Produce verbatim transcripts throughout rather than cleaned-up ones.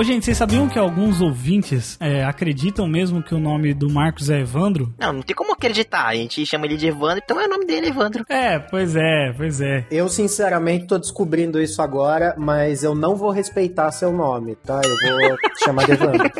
Ô, gente, vocês sabiam que alguns ouvintes é, acreditam mesmo que o nome do Marcos é Evandro? Não, não tem como acreditar. A gente chama ele de Evandro, então é o nome dele, Evandro. É, pois é, pois é. Eu, sinceramente, tô descobrindo isso agora, mas eu não vou respeitar seu nome, tá? Eu vou chamar de Evandro.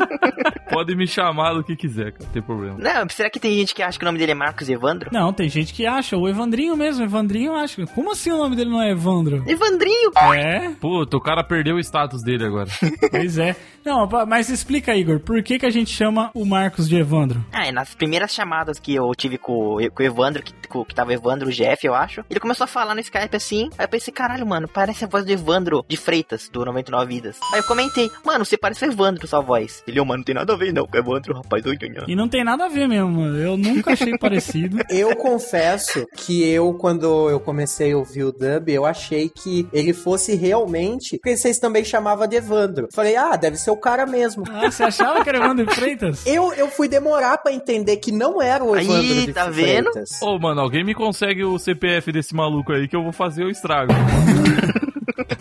Pode me chamar do que quiser, cara, não tem problema. Não, será que tem gente que acha que o nome dele é Marcos Evandro? Não, tem gente que acha, o Evandrinho mesmo, Evandrinho acha. Como assim o nome dele não é Evandro? Evandrinho! É? Puta, o cara perdeu o status dele agora. Pois é. Não, mas explica, Igor, por que que a gente chama o Marcos de Evandro? Ah, é nas primeiras chamadas que eu tive com, com o Evandro, que, com, que tava Evandro, o Jeff, eu acho, ele começou a falar no Skype assim, aí eu pensei, caralho, mano, parece a voz do Evandro de Freitas, do noventa e nove Vidas. Aí eu comentei, mano, você parece o Evandro, sua voz. Ele, oh, mano, não tem nada a ver, não, com o Evandro, rapaz. E não tem nada a ver mesmo, mano, eu nunca achei parecido. Eu confesso que eu, quando eu comecei a ouvir o Dub, eu achei que ele fosse realmente, porque vocês também chamavam de Evandro. Falei, ah, deve ser o cara mesmo. Ah, você achava que era Evandro de Freitas? Eu, eu fui demorar pra entender que não era o Evandro aí, de tá Freitas. Vendo? Ô, oh, mano, alguém me consegue o C P F desse maluco aí que eu vou fazer o estrago.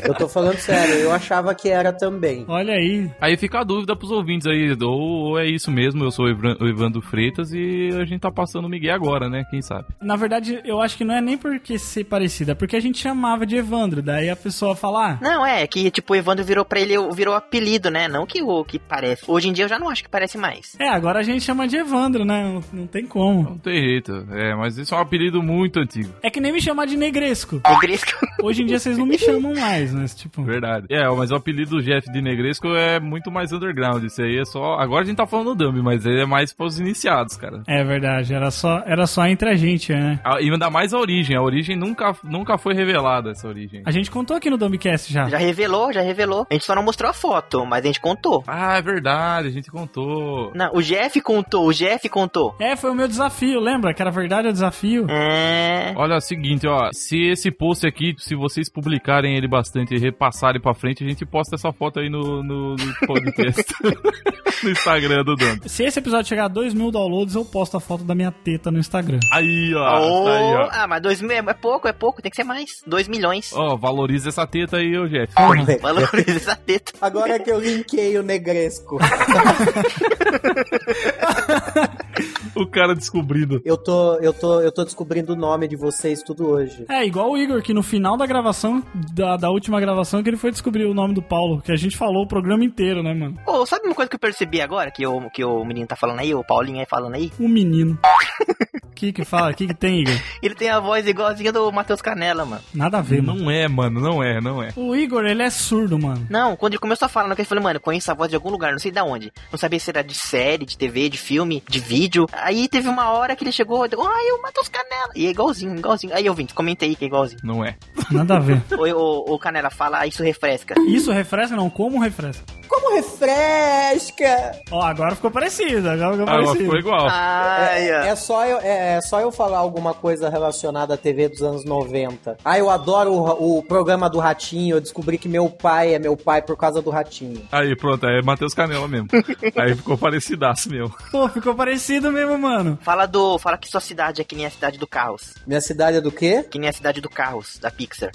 Eu tô falando sério, eu achava que era também. Olha aí. Aí fica a dúvida pros ouvintes aí, ou, ou é isso mesmo, eu sou o Evandro Freitas e a gente tá passando o Miguel agora, né? Quem sabe? Na verdade, eu acho que não é nem porque ser parecida, é porque a gente chamava de Evandro, daí a pessoa fala... Ah, não, é, que tipo, o Evandro virou pra ele, virou apelido, né? Não que o que parece. Hoje em dia eu já não acho que parece mais. É, agora a gente chama de Evandro, né? Não, não tem como. Não tem jeito, é, mas isso é um apelido muito antigo. É que nem me chamar de Negresco. Negresco. Hoje em dia vocês não me chamam mais. Né, tipo... Verdade. É, mas o apelido do Jeff de Negresco é muito mais underground. Isso aí é só... Agora a gente tá falando do Dumb, mas ele é mais pros iniciados, cara. É verdade. Era só, era só entre a gente, né? A, e ainda mais a origem. A origem nunca, nunca foi revelada, essa origem. A gente contou aqui no Dumbcast já. Já revelou, já revelou. A gente só não mostrou a foto, mas a gente contou. Ah, é verdade. A gente contou. Não, o Jeff contou. O Jeff contou. É, foi o meu desafio, lembra? Que era verdade o desafio. É... Olha, é o seguinte, ó. Se esse post aqui, se vocês publicarem ele bastante e repassarem pra frente, a gente posta essa foto aí no, no, no podcast. No Instagram do Dumb. Se esse episódio chegar a dois mil downloads, eu posto a foto da minha teta no Instagram. Aí, ó. Oh, tá aí, ó. Ah, mas dois mil é pouco, é pouco. Tem que ser mais. dois milhões. Ó, oh, valoriza essa teta aí, ô, Jeff. Oh, valoriza essa teta. Agora é que eu linkei o Negresco. O cara descobrindo. Eu tô, eu, tô, eu tô descobrindo o nome de vocês tudo hoje. É, igual o Igor, que no final da gravação, da, da última gravação, que ele foi descobrir o nome do Paulo, que a gente falou o programa inteiro, né, mano? Ô, oh, sabe uma coisa que eu percebi agora, que o, que o menino tá falando aí, o Paulinho aí falando aí? O menino. O que que fala? O que que tem, Igor? Ele tem a voz igualzinha do Matheus Canela, mano. Nada a ver, mano. Não é, mano, não é, não é. O Igor, ele é surdo, mano. Não, quando ele começou a falar, eu falei, mano, conheço a voz de algum lugar, não sei de onde. Não sabia se era de série, de T V, de filme, de vídeo. Aí teve uma hora que ele chegou, ai, o Matheus Canela. E é igualzinho, igualzinho. Aí, ouvinte, comenta aí que é igualzinho. Não é. Nada a ver. O, o, o Canela fala, ah, isso refresca. Isso refresca? Não, como refresca? Como refresca? Ó, oh, agora ficou parecido, agora ficou ah, parecido. Ficou igual. Ah, é, yeah. é, só eu, é, é só eu falar alguma coisa relacionada à T V dos anos noventa. Ah, eu adoro o, o programa do Ratinho, eu descobri que meu pai é meu pai por causa do Ratinho. Aí, pronto, aí é Matheus Canela mesmo. Aí ficou parecidaço mesmo. Pô, ficou parecido mesmo, mano. Fala do, fala que sua cidade é que nem a cidade do Carros. Minha cidade é do quê? Que nem a cidade do Carros, da Pixar.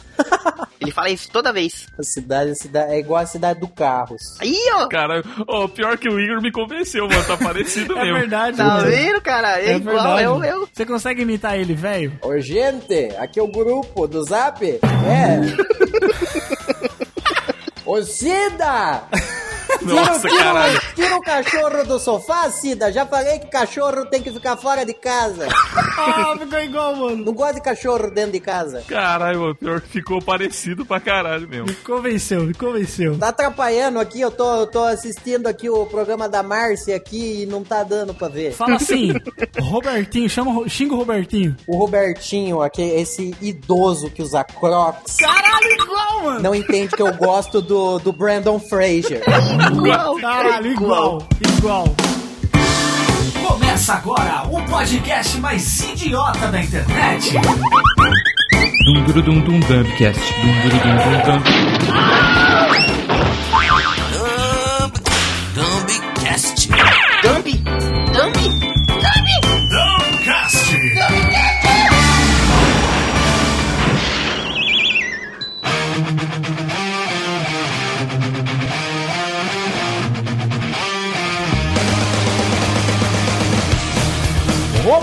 Ele fala isso toda vez. A cidade, a cidade é igual a cidade do Carros. Aí, ó. Cara, ó, pior que o Igor me convenceu, mano. Tá parecido mesmo. É verdade, tá vendo, cara? É, é igual, eu, eu. Você consegue imitar ele, velho? Ô, gente, aqui é o grupo do Zap. É. Ô, Cida! Nossa, tira, caralho. Tira o cachorro do sofá, Cida. Já falei que cachorro tem que ficar fora de casa. Ah, ficou igual, mano. Não gosto de cachorro dentro de casa. Caralho, mano, pior que ficou parecido pra caralho mesmo. Me convenceu, me convenceu. Tá atrapalhando aqui, eu tô, eu tô assistindo aqui o programa da Márcia aqui e não tá dando pra ver. Fala assim, Robertinho, chama, xinga o Robertinho. O Robertinho, aqui, esse idoso que usa Crocs. Caralho, igual, mano. Não entende que eu gosto do, do Brandon Fraser. Igual, caralho, igual, igual. Começa agora o podcast mais idiota da internet. Dum dum dum dum Dumbcast. Dum dum dum dum Dumbcast. Dumb, dumb, dumb, Dumbcast. Dumbcast.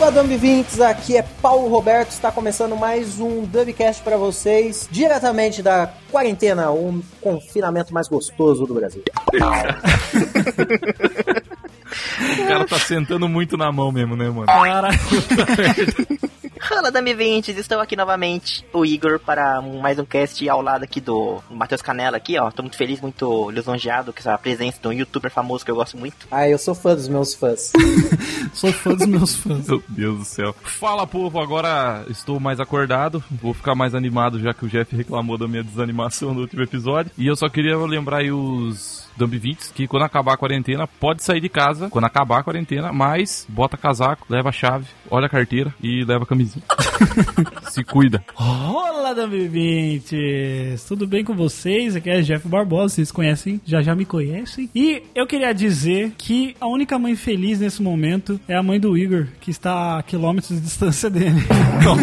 Fala, Dumbvintes, aqui é Paulo Roberto, está começando mais um Dumbcast para vocês, diretamente da quarentena, o confinamento mais gostoso do Brasil. O cara tá sentando muito na mão mesmo, né, mano? Caralho, Fala, Dumbvintes, estou aqui novamente, o Igor, para mais um cast ao lado aqui do Matheus Canela aqui, ó. Tô muito feliz, muito lisonjeado com essa presença de um youtuber famoso que eu gosto muito. Ah, eu sou fã dos meus fãs. Sou fã dos meus fãs. Meu Deus do céu. Fala, povo, agora estou mais acordado, vou ficar mais animado já que o Jeff reclamou da minha desanimação no último episódio. E eu só queria lembrar aí os Dumbvintes que quando acabar a quarentena, pode sair de casa, quando acabar a quarentena, mas bota casaco, leva a chave, olha a carteira e leva a camisinha. Se cuida. Olá, Dumbvintes! Tudo bem com vocês? Aqui é Jeff Barbosa, vocês conhecem, já já me conhecem. E eu queria dizer que a única mãe feliz nesse momento é a mãe do Igor, que está a quilômetros de distância dele.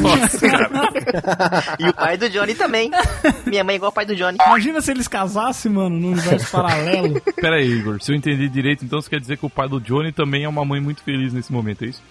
Nossa, cara. E o pai do Johnny também. Minha mãe é igual o pai do Johnny. Imagina se eles casassem, mano, num universo paralelo. Pera aí, Igor, se eu entendi direito, então você quer dizer que o pai do Johnny também é uma mãe muito feliz nesse momento, é isso?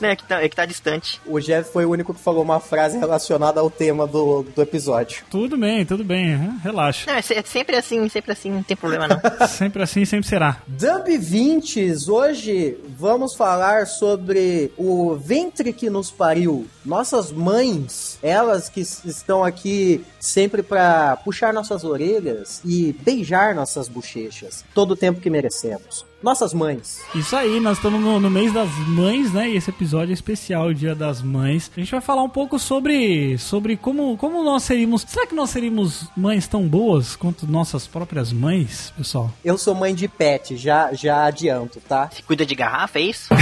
É, que tá, é que tá distante. O Jeff foi o único que falou uma frase relacionada ao tema do, do episódio. Tudo bem, tudo bem, uhum, relaxa. Não, é, é sempre assim, sempre assim, não tem problema não. Sempre assim, sempre será. Dumbvintes, hoje vamos falar sobre o ventre que nos pariu. Nossas mães, elas que estão aqui sempre pra puxar nossas orelhas e beijar nossas bochechas todo o tempo que merecemos. Nossas mães. Isso aí, nós estamos no, no mês das mães, né? E esse episódio é especial, o Dia das Mães. A gente vai falar um pouco sobre, sobre como, como nós seríamos... Será que nós seríamos mães tão boas quanto nossas próprias mães, pessoal? Eu sou mãe de pet, já, já adianto, tá? Você cuida de garrafa, é isso?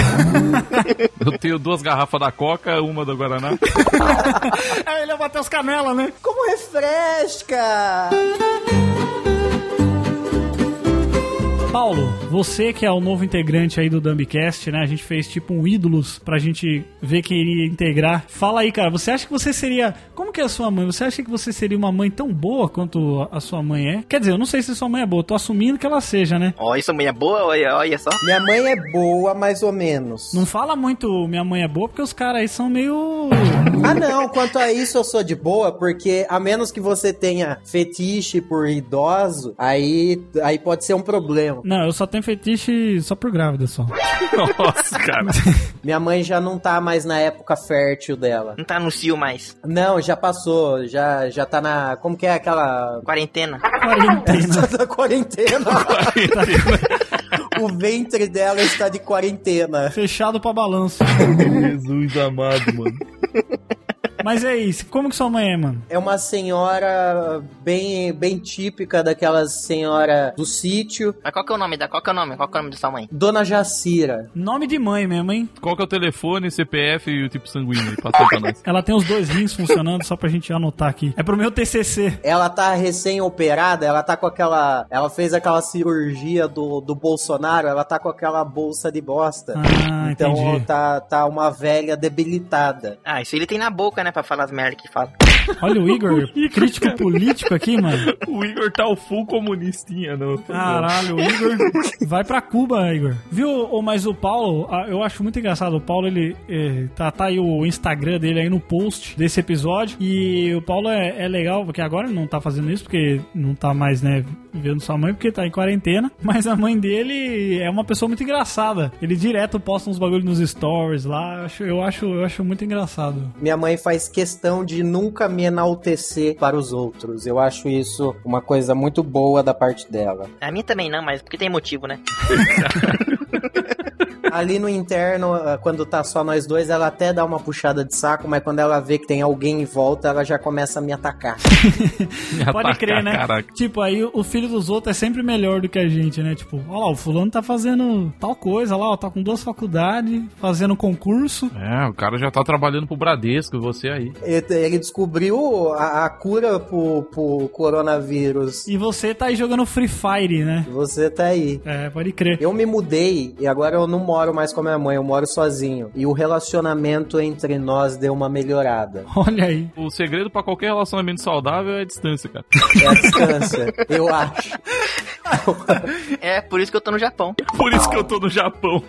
Eu tenho duas garrafas da Coca, uma do Guaraná. É, ele é o Matheus Canela, né? Como refresca! Paulo, você que é o novo integrante aí do Dumbcast, né? A gente fez tipo um ídolos pra gente ver quem iria integrar. Fala aí, cara, você acha que você seria... Como que é a sua mãe? Você acha que você seria uma mãe tão boa quanto a sua mãe é? Quer dizer, eu não sei se sua mãe é boa, tô assumindo que ela seja, né? Ó, oh, sua mãe é boa? Olha, olha só. Minha mãe é boa, mais ou menos. Não fala muito minha mãe é boa, porque os caras aí são meio... Ah, não, quanto a isso eu sou de boa, porque a menos que você tenha fetiche por idoso, aí, aí pode ser um problema. Não, eu só tenho fetiche só por grávida, só. Nossa, cara. Minha mãe já não tá mais na época fértil dela. Não tá no cio mais. Não, já passou. Já, já tá na... Como que é aquela... Quarentena. Quarentena. Tá na quarentena. Quarentena. O ventre dela está de quarentena. Fechado pra balanço. Jesus amado, mano. Mas é isso, como que sua mãe é, mano? É uma senhora bem, bem típica daquelas senhora do sítio. Mas qual que é o nome da? Qual que é o nome? Qual que é o nome da sua mãe? Dona Jacira. Nome de mãe mesmo, hein? Qual que é o telefone, C P F e o tipo sanguíneo? Passou pra nós. Ela tem os dois rins funcionando, só pra gente anotar aqui. É pro meu T C C. Ela tá recém-operada, ela tá com aquela... Ela fez aquela cirurgia do, do Bolsonaro, ela tá com aquela bolsa de bosta. Ah, então entendi. Tá, tá uma velha debilitada. Ah, isso ele tem na boca, né? Né, pra falar as merdas que fala. Olha o Igor, o Igor crítico, cara, político aqui, mano. O Igor tá o full comunistinha, não. Caralho, o Igor vai pra Cuba, Igor. Viu, mas o Paulo, eu acho muito engraçado. O Paulo, ele, ele tá, tá aí o Instagram dele aí no post desse episódio. E o Paulo é, é legal, porque agora ele não tá fazendo isso, porque não tá mais, né, vendo sua mãe, porque tá em quarentena. Mas a mãe dele é uma pessoa muito engraçada. Ele direto posta uns bagulho nos stories lá. Eu acho, eu acho, eu acho muito engraçado. Minha mãe faz questão de nunca me enaltecer para os outros. Eu acho isso uma coisa muito boa da parte dela. A mim também não, mas porque tem motivo, né? Ali no interno, quando tá só nós dois, ela até dá uma puxada de saco, mas quando ela vê que tem alguém em volta, ela já começa a me atacar. Me Pode atacar, crer, né? Caraca. Tipo, aí o filho dos outros é sempre melhor do que a gente, né? Tipo, ó lá, o fulano tá fazendo tal coisa, ó lá, ó, tá com duas faculdades, fazendo concurso. É, o cara já tá trabalhando pro Bradesco, você aí. Ele descobriu a, a cura pro, pro coronavírus. E você tá aí jogando Free Fire, né? Você tá aí. É, pode crer. Eu me mudei e agora eu não moro Eu moro mais com a minha mãe, eu moro sozinho. E o relacionamento entre nós deu uma melhorada. Olha aí. O segredo pra qualquer relacionamento saudável é a distância, cara. É a distância, eu acho. É, por isso que eu tô no Japão. Por isso que eu tô no Japão.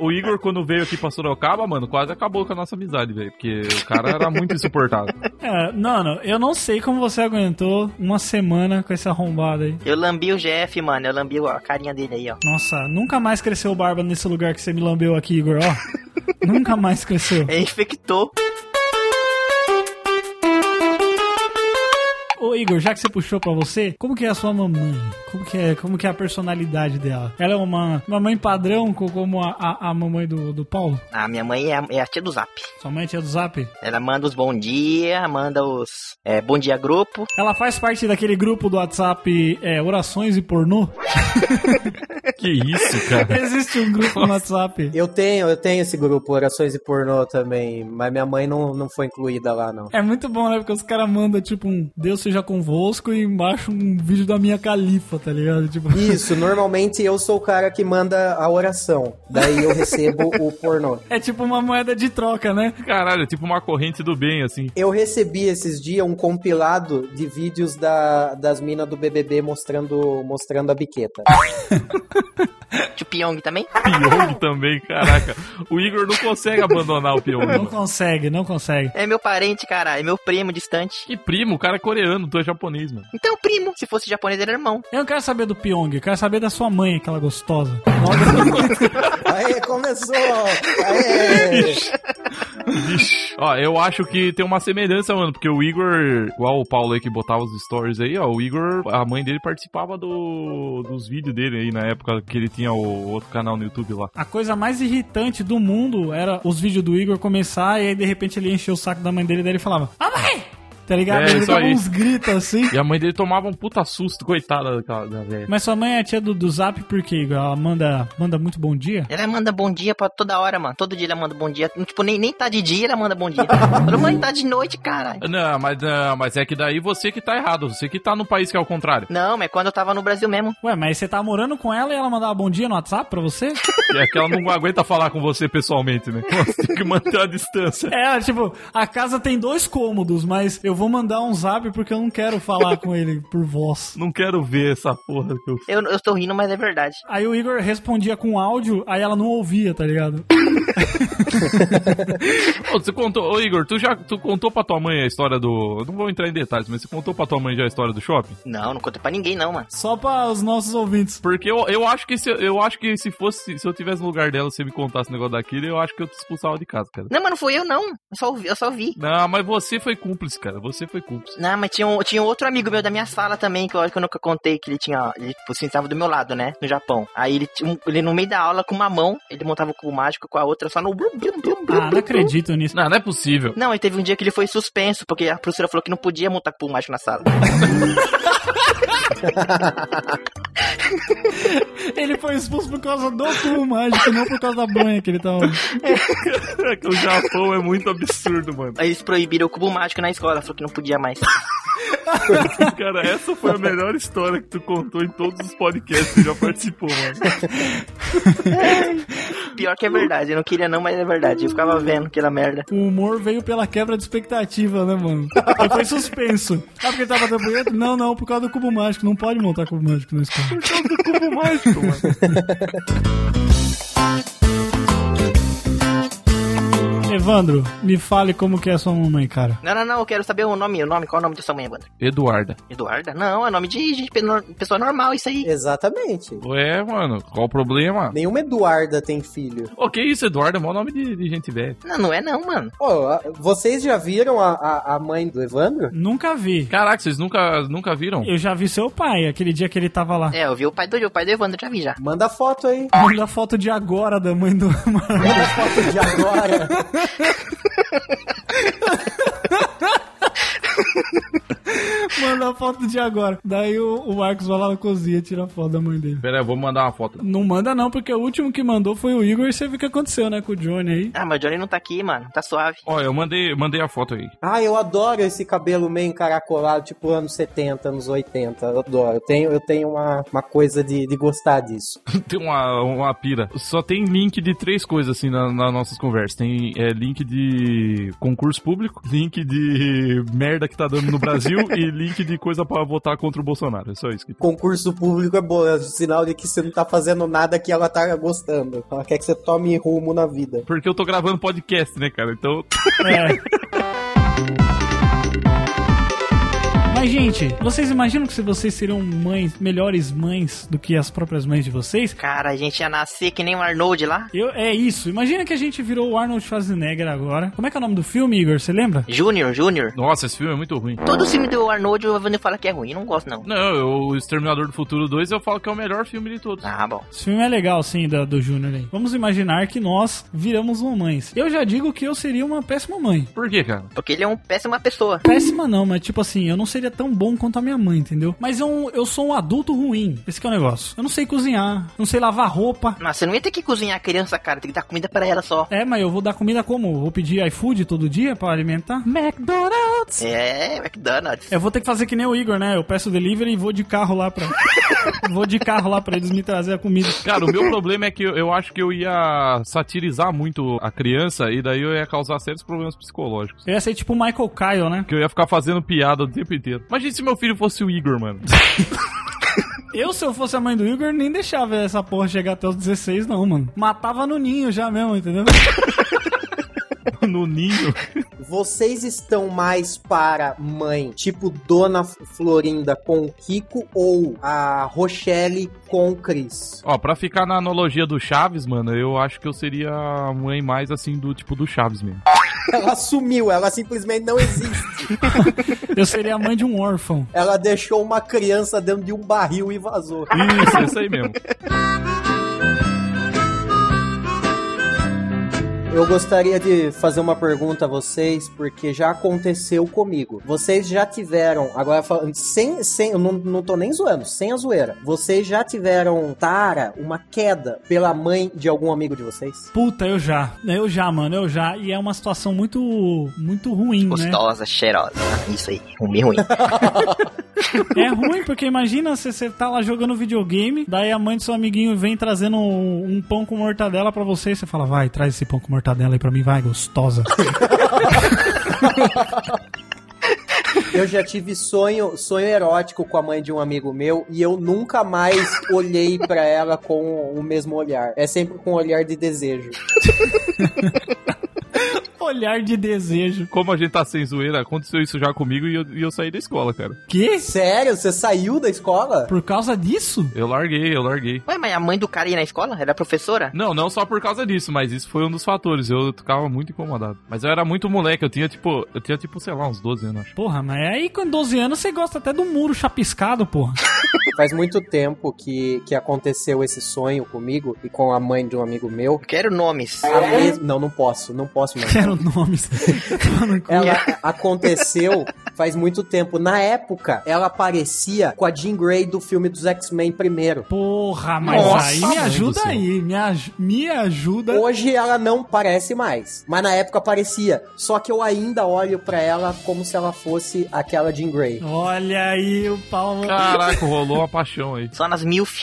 O Igor, quando veio aqui pra Sorocaba, mano, quase acabou com a nossa amizade, velho. Porque o cara era muito insuportável. É, mano, eu não sei como você aguentou uma semana com esse arrombado aí. Eu lambi o Jeff, mano. Eu lambi a carinha dele aí, ó. Nossa, nunca mais cresceu barba nesse lugar que você me lambeu aqui, Igor, ó. Nunca mais cresceu. É, infectou. Ô Igor, já que você puxou pra você, como que é a sua mamãe? Como que é, como que é a personalidade dela? Ela é uma mamãe padrão como a, a, a mamãe do, do Paulo? A minha mãe é a, é a tia do Zap. Sua mãe é a tia do Zap? Ela manda os bom dia, manda os é, bom dia grupo. Ela faz parte daquele grupo do WhatsApp é, orações e pornô? Que isso, cara? Existe um grupo no WhatsApp. Eu tenho, eu tenho esse grupo, orações e pornô também, mas minha mãe não, não foi incluída lá, não. É muito bom, né? Porque os caras mandam tipo um Deus seja convosco e embaixo um vídeo da minha califa, tá ligado? Tipo... Isso, normalmente eu sou o cara que manda a oração, daí eu recebo o pornô. É tipo uma moeda de troca, né? Caralho, é tipo uma corrente do bem, assim. Eu recebi esses dias um compilado de vídeos da, das minas do B B B mostrando, mostrando a biqueta. O Pyong também? Pyong também, caraca. O Igor não consegue abandonar o Pyong. Não consegue, não consegue. É meu parente, cara. É meu primo distante. Que primo? O cara é coreano, tu é japonês, mano. Então, primo. Se fosse japonês, ele era irmão. Eu não quero saber do Pyong. Eu quero saber da sua mãe, aquela gostosa. Aê, começou. Aê. Ixi. Ó, eu acho que tem uma semelhança, mano. Porque o Igor, igual o Paulo aí que botava os stories aí, ó. O Igor, a mãe dele participava do, dos vídeos dele aí na época que ele tinha o outro canal no YouTube lá. A coisa mais irritante do mundo era os vídeos do Igor começar e aí de repente ele encheu o saco da mãe dele e daí ele falava: "Ah, mãe!" Tá ligado? É, ele dava uns gritos assim. E a mãe dele tomava um puta susto, coitada da, da velha. Mas sua mãe é a tia do, do Zap por quê, Igor? Ela manda, manda muito bom dia? Ela manda bom dia pra toda hora, mano. Todo dia ela manda bom dia. Tipo, nem, nem tá de dia, ela manda bom dia. Ela mãe tá de noite, caralho. Não, mas, não, mas é que daí você que tá errado. Você que tá no país que é o contrário. Não, mas quando eu tava no Brasil mesmo. Ué, mas você tá morando com ela e ela mandava bom dia no WhatsApp pra você? É que ela não aguenta falar com você pessoalmente, né? Você tem que manter a distância. É, tipo, a casa tem dois cômodos, mas eu vou mandar um zap porque eu não quero falar com ele por voz. Não quero ver essa porra que eu... eu... Eu tô rindo, mas é verdade. Aí o Igor respondia com áudio, aí ela não ouvia, tá ligado? Ô, você contou... Ô, Igor, tu já tu contou pra tua mãe a história do... Não vou entrar em detalhes, mas você contou pra tua mãe já a história do shopping? Não, não contei pra ninguém, não, mano. Só pra os nossos ouvintes. Porque eu, eu, acho, que se, eu acho que se fosse... Se eu tivesse no lugar dela, se você me contasse o negócio daquilo, eu acho que eu te expulsava de casa, cara. Não, mas não fui eu, não. Eu só, eu só vi. Não, mas você foi cúmplice, cara. Você foi cúmplice. Não, mas tinha um, tinha um outro amigo meu da minha sala também, que eu acho que eu nunca contei, que ele tinha, ele tipo, sentava do meu lado, né, no Japão. Aí ele, ele no meio da aula, com uma mão, ele montava o cubo mágico com a outra, só no... Ah, não acredito nisso. Não, não é possível. Não, e teve um dia que ele foi suspenso, porque a professora falou que não podia montar cubo mágico na sala. Ele foi expulso por causa do cubo mágico, não por causa da banha que ele tava... O Japão é muito absurdo, mano. Aí eles proibiram o cubo mágico na escola, falou que não podia mais. Cara, essa foi a melhor história que tu contou em todos os podcasts que já participou, mano. Pior que é verdade, eu não queria não, mas é verdade. Eu ficava vendo aquela merda. O humor veio pela quebra de expectativa, né, mano? Ele foi suspenso. Ah, porque ele tava dando banheiro? Não, não, por causa do cubo mágico. Não pode montar cubo mágico na escola. Por causa do cubo mágico, mano. Evandro, me fale como que é a sua mamãe, cara. Não, não, não, eu quero saber o nome, o nome, qual é o nome da sua mãe, Evandro? Eduarda. Eduarda? Não, é nome de, de pessoa normal, isso aí. Exatamente. Ué, mano, qual o problema? Nenhuma Eduarda tem filho. Ô, que isso, Eduarda, é o maior nome de, de gente velha. Não, não é não, mano. Ô, vocês já viram a, a, a mãe do Evandro? Nunca vi. Caraca, vocês nunca, nunca viram? Eu já vi seu pai, aquele dia que ele tava lá. É, eu vi o pai do, o pai do Evandro, já vi já. Manda foto aí. Manda foto de agora da mãe do... Manda foto de agora. Manda a foto de agora. Daí o, o Marcos vai lá na cozinha e tira a foto da mãe dele. Pera aí, eu vou mandar uma foto. Não manda não, porque o último que mandou foi o Igor e você viu o que aconteceu, né, com o Johnny aí. Ah, mas o Johnny não tá aqui, mano. Tá suave. Ó, eu mandei, mandei a foto aí. Ah, eu adoro esse cabelo meio encaracolado, tipo anos setenta, anos oitenta. Eu adoro. Eu tenho, eu tenho uma, uma coisa de, de gostar disso. Tem uma, uma pira. Só tem link de três coisas, assim, na, nas nossas conversas. Tem é, link de concurso público, link de merda que tá dando no Brasil e link link de coisa pra votar contra o Bolsonaro. É só isso que tem. Concurso público é bom, é sinal de que você não tá fazendo nada que ela tá gostando. Ela quer que você tome rumo na vida. Porque eu tô gravando podcast, né, cara? Então... É. Mas, gente, vocês imaginam que se vocês seriam mães, melhores mães do que as próprias mães de vocês? Cara, a gente ia nascer que nem o Arnold lá. Eu, é isso. Imagina que a gente virou o Arnold Schwarzenegger agora. Como é que é o nome do filme, Igor? Você lembra? Junior, Junior. Nossa, esse filme é muito ruim. Todo filme do Arnold, o Evandro fala que é ruim. Eu não gosto, não. Não, o Exterminador do Futuro dois, eu falo que é o melhor filme de todos. Ah, bom. Esse filme é legal, sim, do, do Junior aí. Vamos imaginar que nós viramos mamães. Eu já digo que eu seria uma péssima mãe. Por quê, cara? Porque ele é uma péssima pessoa. Péssima não, mas tipo assim, eu não seria tão bom quanto a minha mãe, entendeu? Mas eu, eu sou um adulto ruim. Esse que é o negócio. Eu não sei cozinhar, não sei lavar roupa. Nossa, você não ia ter que cozinhar a criança, cara. Tem que dar comida pra ela só. É, mas eu vou dar comida como? Vou pedir iFood todo dia pra alimentar? McDonald's! É, McDonald's. Eu vou ter que fazer que nem o Igor, né? Eu peço delivery e vou de carro lá pra... vou de carro lá pra eles me trazer a comida. Cara, o meu problema é que eu, eu acho que eu ia satirizar muito a criança e daí eu ia causar sérios problemas psicológicos. Eu ia ser tipo o Michael Kyle, né? Que eu ia ficar fazendo piada o tempo inteiro. Imagina se meu filho fosse o Igor, mano. Eu, se eu fosse a mãe do Igor, nem deixava essa porra chegar até os dezesseis, não, mano. Matava no ninho já mesmo, entendeu? No ninho. Vocês estão mais para mãe, tipo Dona Florinda com o Kiko ou a Rochelle com o Chris? Ó, pra ficar na analogia do Chaves, mano, eu acho que eu seria a mãe mais assim do tipo do Chaves mesmo. Ela sumiu, ela simplesmente não existe. Eu seria a mãe de um órfão. Ela deixou uma criança dentro de um barril e vazou. Isso, é isso aí mesmo. Eu gostaria de fazer uma pergunta a vocês, porque já aconteceu comigo. Vocês já tiveram, agora falando, sem, sem, eu não, não tô nem zoando, sem a zoeira. Vocês já tiveram, tara, uma queda pela mãe de algum amigo de vocês? Puta, eu já. Eu já, mano, eu já. E é uma situação muito, muito ruim, gostosa, né? Gostosa, cheirosa. Isso aí, ruim, ruim. É ruim, porque imagina se você tá lá jogando videogame, daí a mãe do seu amiguinho vem trazendo um, um pão com mortadela pra você, e você fala, vai, traz esse pão com mortadela. Mortadela aí pra mim, vai, gostosa. Eu já tive sonho, sonho erótico com a mãe de um amigo meu e eu nunca mais olhei pra ela com o mesmo olhar. É sempre com um olhar de desejo. Olhar de desejo. Como a gente tá sem zoeira, aconteceu isso já comigo e eu, e eu saí da escola, cara. Que? Sério? Você saiu da escola? Por causa disso? Eu larguei, eu larguei. Ué, mas a mãe do cara ia na escola? Era professora? Não, não só por causa disso, mas isso foi um dos fatores. Eu ficava muito incomodado. Mas eu era muito moleque, eu tinha tipo, eu tinha tipo, sei lá, uns doze anos, acho. Porra, mas aí com doze anos você gosta até do muro chapiscado, porra. Faz muito tempo que, que aconteceu esse sonho comigo e com a mãe de um amigo meu. Quero nomes. É? Não, não posso, não posso mais. Quero nomes. Ela aconteceu faz muito tempo. Na época, ela parecia com a Jean Grey do filme dos X-Men primeiro. Porra, mas nossa, aí me ajuda aí. Me, aj- me ajuda. Hoje ela não parece mais. Mas na época parecia. Só que eu ainda olho pra ela como se ela fosse aquela Jean Grey. Olha aí o pau. Caraca, rolou uma paixão aí. Só nas milf.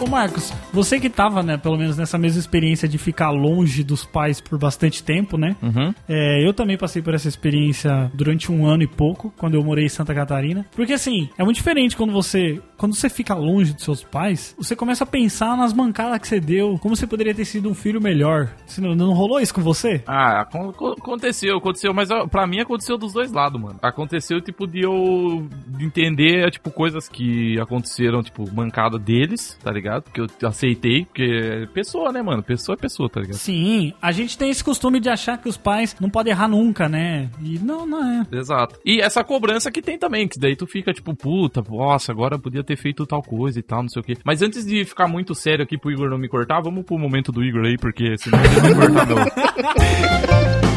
Ô Marcos, você que tava, né, pelo menos nessa mesma experiência de ficar longe dos pais por bastante tempo, né? Uhum. É, eu também passei por essa experiência durante um ano e pouco, quando eu morei em Santa Catarina. Porque assim, é muito diferente quando você, quando você fica longe dos seus pais, você começa a pensar nas mancadas que você deu, como você poderia ter sido um filho melhor. Não, não rolou isso com você? Ah, aconteceu, aconteceu, mas pra mim aconteceu dos dois lados, mano. Aconteceu, tipo, de eu entender, tipo, coisas que aconteceram, tipo, mancada deles, tá ligado? Porque eu aceitei, porque pessoa, né, mano? Pessoa é pessoa, tá ligado? Sim, a gente tem esse costume de achar que os pais não podem errar nunca, né? E não, não é. Exato. E essa cobrança que tem também, que daí tu fica tipo, puta, nossa, agora eu podia ter feito tal coisa e tal, não sei o quê. Mas antes de ficar muito sério aqui pro Igor não me cortar, vamos pro momento do Igor aí, porque senão ele não vai cortar, não.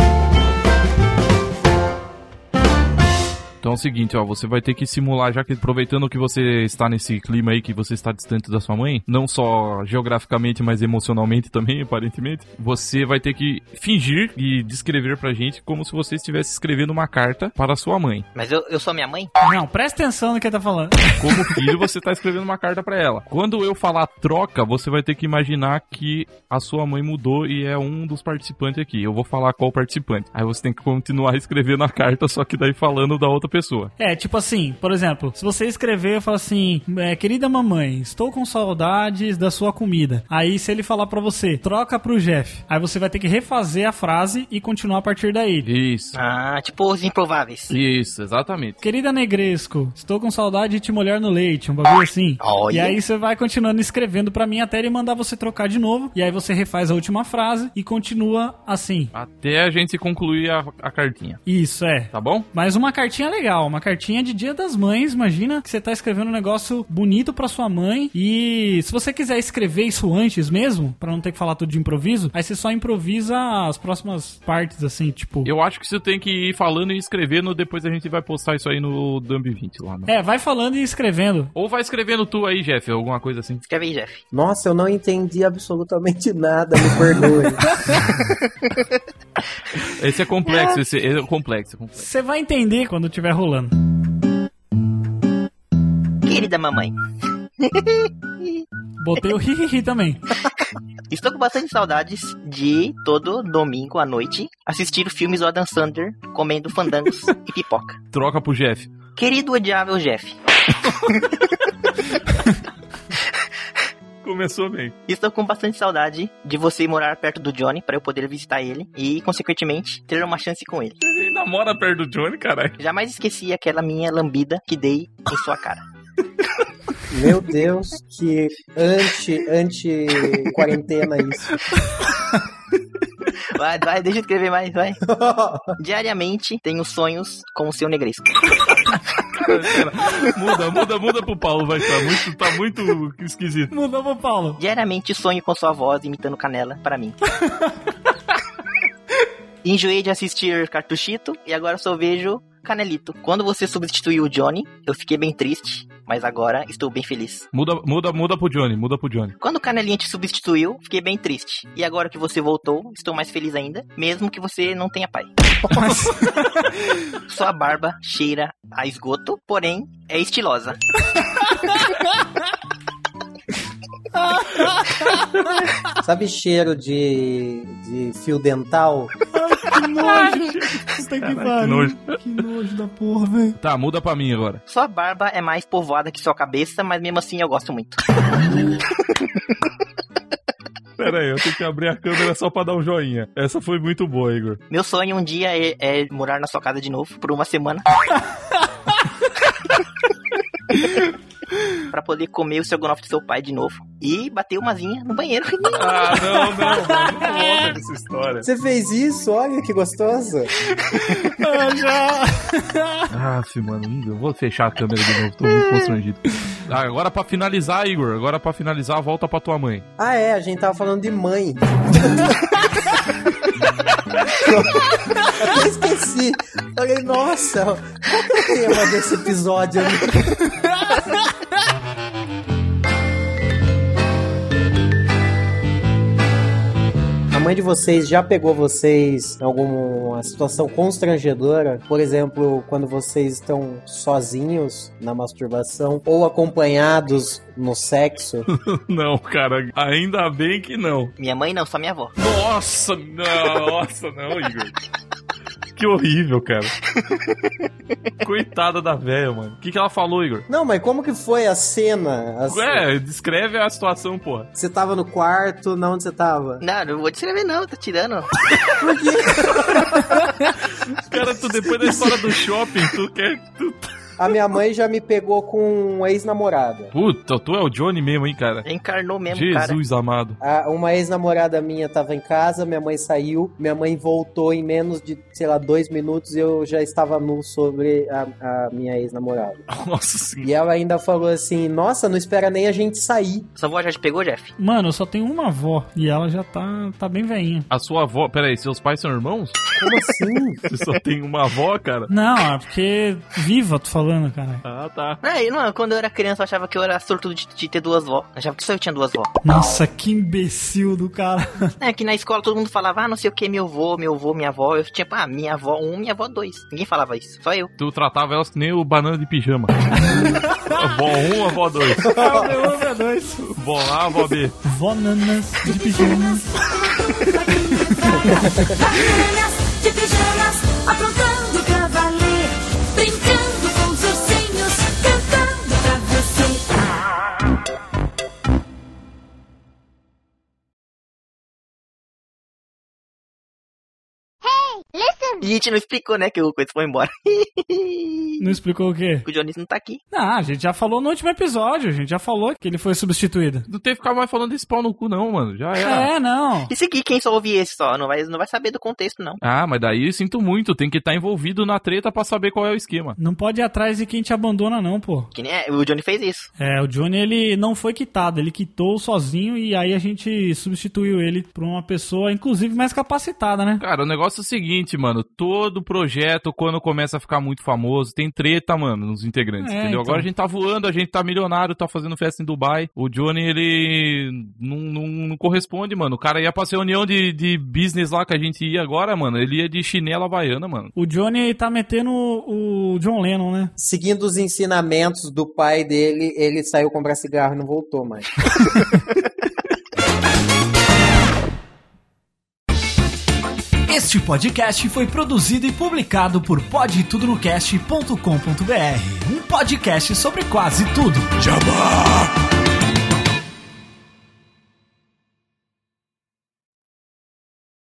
Então é o seguinte, ó, você vai ter que simular, já que aproveitando que você está nesse clima aí, que você está distante da sua mãe, não só geograficamente, mas emocionalmente também, aparentemente, você vai ter que fingir e descrever pra gente como se você estivesse escrevendo uma carta para sua mãe. Mas eu, eu sou minha mãe? Não, presta atenção no que ele tá falando. Como filho, você tá escrevendo uma carta pra ela. Quando eu falar troca, você vai ter que imaginar que a sua mãe mudou e é um dos participantes aqui. Eu vou falar qual participante. Aí você tem que continuar escrevendo a carta, só que daí falando da outra pessoa. É, tipo assim, por exemplo, se você escrever, eu falo assim, querida mamãe, estou com saudades da sua comida. Aí se ele falar pra você, troca pro Jeff. Aí você vai ter que refazer a frase e continuar a partir daí. Isso. Ah, tipo os improváveis. Isso, exatamente. Querida Negresco, estou com saudade de te molhar no leite, um bagulho assim. Olha. E aí você vai continuando escrevendo pra mim até ele mandar você trocar de novo. E aí você refaz a última frase e continua assim. Até a gente concluir a, a cartinha. Isso, é. Tá bom? Mas uma cartinha legal, uma cartinha de Dia das Mães. Imagina que você tá escrevendo um negócio bonito pra sua mãe. E se você quiser escrever isso antes mesmo, pra não ter que falar tudo de improviso, aí você só improvisa as próximas partes, assim, tipo... Eu acho que você tem que ir falando e escrevendo, depois a gente vai postar isso aí no Dumb vinte lá, né? É, vai falando e escrevendo. Ou vai escrevendo tu aí, Jeff, alguma coisa assim. Escreve aí, Jeff. Nossa, eu não entendi absolutamente nada, me perdoe. Esse é complexo, é. esse é complexo. Você é vai entender quando estiver rolando. Querida mamãe. Botei o ri-ri-ri também. Estou com bastante saudades de todo domingo à noite assistir filmes do Adam Sandler comendo fandangos e pipoca. Troca pro Jeff. Querido odiável Jeff. Começou bem. Estou com bastante saudade de você morar perto do Johnny para eu poder visitar ele e, consequentemente, ter uma chance com ele. Ele ainda mora perto do Johnny, caralho. Jamais esqueci aquela minha lambida que dei em sua cara. Meu Deus, que anti, anti quarentena isso. Vai, vai, deixa eu escrever mais, vai. Diariamente tenho sonhos com o seu Negresco. Cara, cara, muda, muda, muda pro Paulo, vai, tá muito, tá muito esquisito. Muda pro Paulo. Diariamente sonho com sua voz imitando Canela pra mim. Enjoei de assistir Cartuchito e agora só vejo Canelito. Quando você substituiu o Johnny, eu fiquei bem triste, mas agora estou bem feliz. Muda, muda, muda pro Johnny, muda pro Johnny. Quando o Canelinha te substituiu, fiquei bem triste. E agora que você voltou, estou mais feliz ainda, mesmo que você não tenha pai. Mas... Sua barba cheira a esgoto, porém é estilosa. Sabe cheiro de, de fio dental? Ai, que nojo. Tá que, que nojo. Que nojo da porra, velho. Tá, muda pra mim agora. Sua barba é mais povoada que sua cabeça, mas mesmo assim eu gosto muito. Pera aí, eu tenho que abrir a câmera só pra dar um joinha. Essa foi muito boa, Igor. Meu sonho um dia é, é morar na sua casa de novo, por uma semana. Pra poder comer o seu gonofe do seu pai de novo e bater uma zinha no banheiro. Ah, não, não, não é essa história. Você fez isso? Olha que gostosa. Ah, já. Aff, mano, eu vou fechar a câmera de novo, tô muito constrangido. Ah, agora pra finalizar, Igor, agora pra finalizar, volta pra tua mãe. Ah, é, a gente tava falando de mãe. Até esqueci. Falei, nossa, qual que é o tema desse episódio? A mãe de vocês já pegou vocês em alguma situação constrangedora? Por exemplo, quando vocês estão sozinhos na masturbação ou acompanhados no sexo? Não, cara, ainda bem que não. Minha mãe não, só minha avó. Nossa, não, nossa, não, Igor. Que horrível, cara. Coitada da velha, mano. O que, que ela falou, Igor? Não, mas como que foi a cena? A... É, descreve a situação, porra. Você tava no quarto, não, onde você tava? Não, não vou descrever não, tá tirando. Por quê? Cara, tu depois da história do shopping, tu quer... Tu... A minha mãe já me pegou com um ex-namorada. Puta, tu é o Johnny mesmo, hein, cara? Encarnou mesmo, Jesus, cara. Jesus amado. A, uma ex-namorada minha tava em casa, minha mãe saiu, minha mãe voltou em menos de, sei lá, dois minutos e eu já estava nu sobre a, a minha ex-namorada. Nossa Senhora. E ela ainda falou assim, nossa, não espera nem a gente sair. Sua avó já te pegou, Jeff? Mano, eu só tenho uma avó e ela já tá, tá bem velhinha. A sua avó... Peraí, seus pais são irmãos? Como assim? Você só tem uma avó, cara? Não, é porque viva, tu falando, cara. Ah, tá. É, não, quando eu era criança eu achava que eu era sortudo de, de ter duas vó. Eu achava que só eu tinha duas vó. Nossa, que imbecil do cara. É, que na escola todo mundo falava, ah, não sei o que, meu avô, meu avô, minha avó. Eu tinha, ah, minha avó um, minha avó dois. Ninguém falava isso, só eu. Tu tratava elas que nem o banana de pijama. Vó um, avó dois. Avó um, avó dois. Vó A, vó B. Vó nanas de pijamas. Nanas de pijamas, aprontando pra valer, brincando com os ursinhos, cantando pra você. Hey, listen! A gente não explicou, né, que o coisa foi embora. Não explicou o quê? Que o Johnny não tá aqui. Não, a gente já falou no último episódio, a gente já falou que ele foi substituído. Não tem que ficar mais falando desse pau no cu, não, mano. Já era. É, não. Esse aqui, quem só ouvir esse só, não vai, não vai saber do contexto, não. Ah, mas daí eu sinto muito, tem que estar envolvido na treta pra saber qual é o esquema. Não pode ir atrás de quem te abandona, não, pô. Que nem é, o Johnny fez isso. É, o Johnny, ele não foi quitado, ele quitou sozinho e aí a gente substituiu ele por uma pessoa, inclusive, mais capacitada, né? Cara, o negócio é o seguinte, mano, todo projeto, quando começa a ficar muito famoso, tem treta, mano, nos integrantes, é, entendeu? Então... Agora a gente tá voando, a gente tá milionário, tá fazendo festa em Dubai. O Johnny, ele não, não, não corresponde, mano. O cara ia pra reunião de, de business lá que a gente ia agora, mano. Ele ia de chinela havaiana, mano. O Johnny tá metendo o John Lennon, né? Seguindo os ensinamentos do pai dele, ele saiu comprar cigarro e não voltou mais. Este podcast foi produzido e publicado por pod tudo no cast ponto com ponto b r, um podcast sobre quase tudo. Jabá!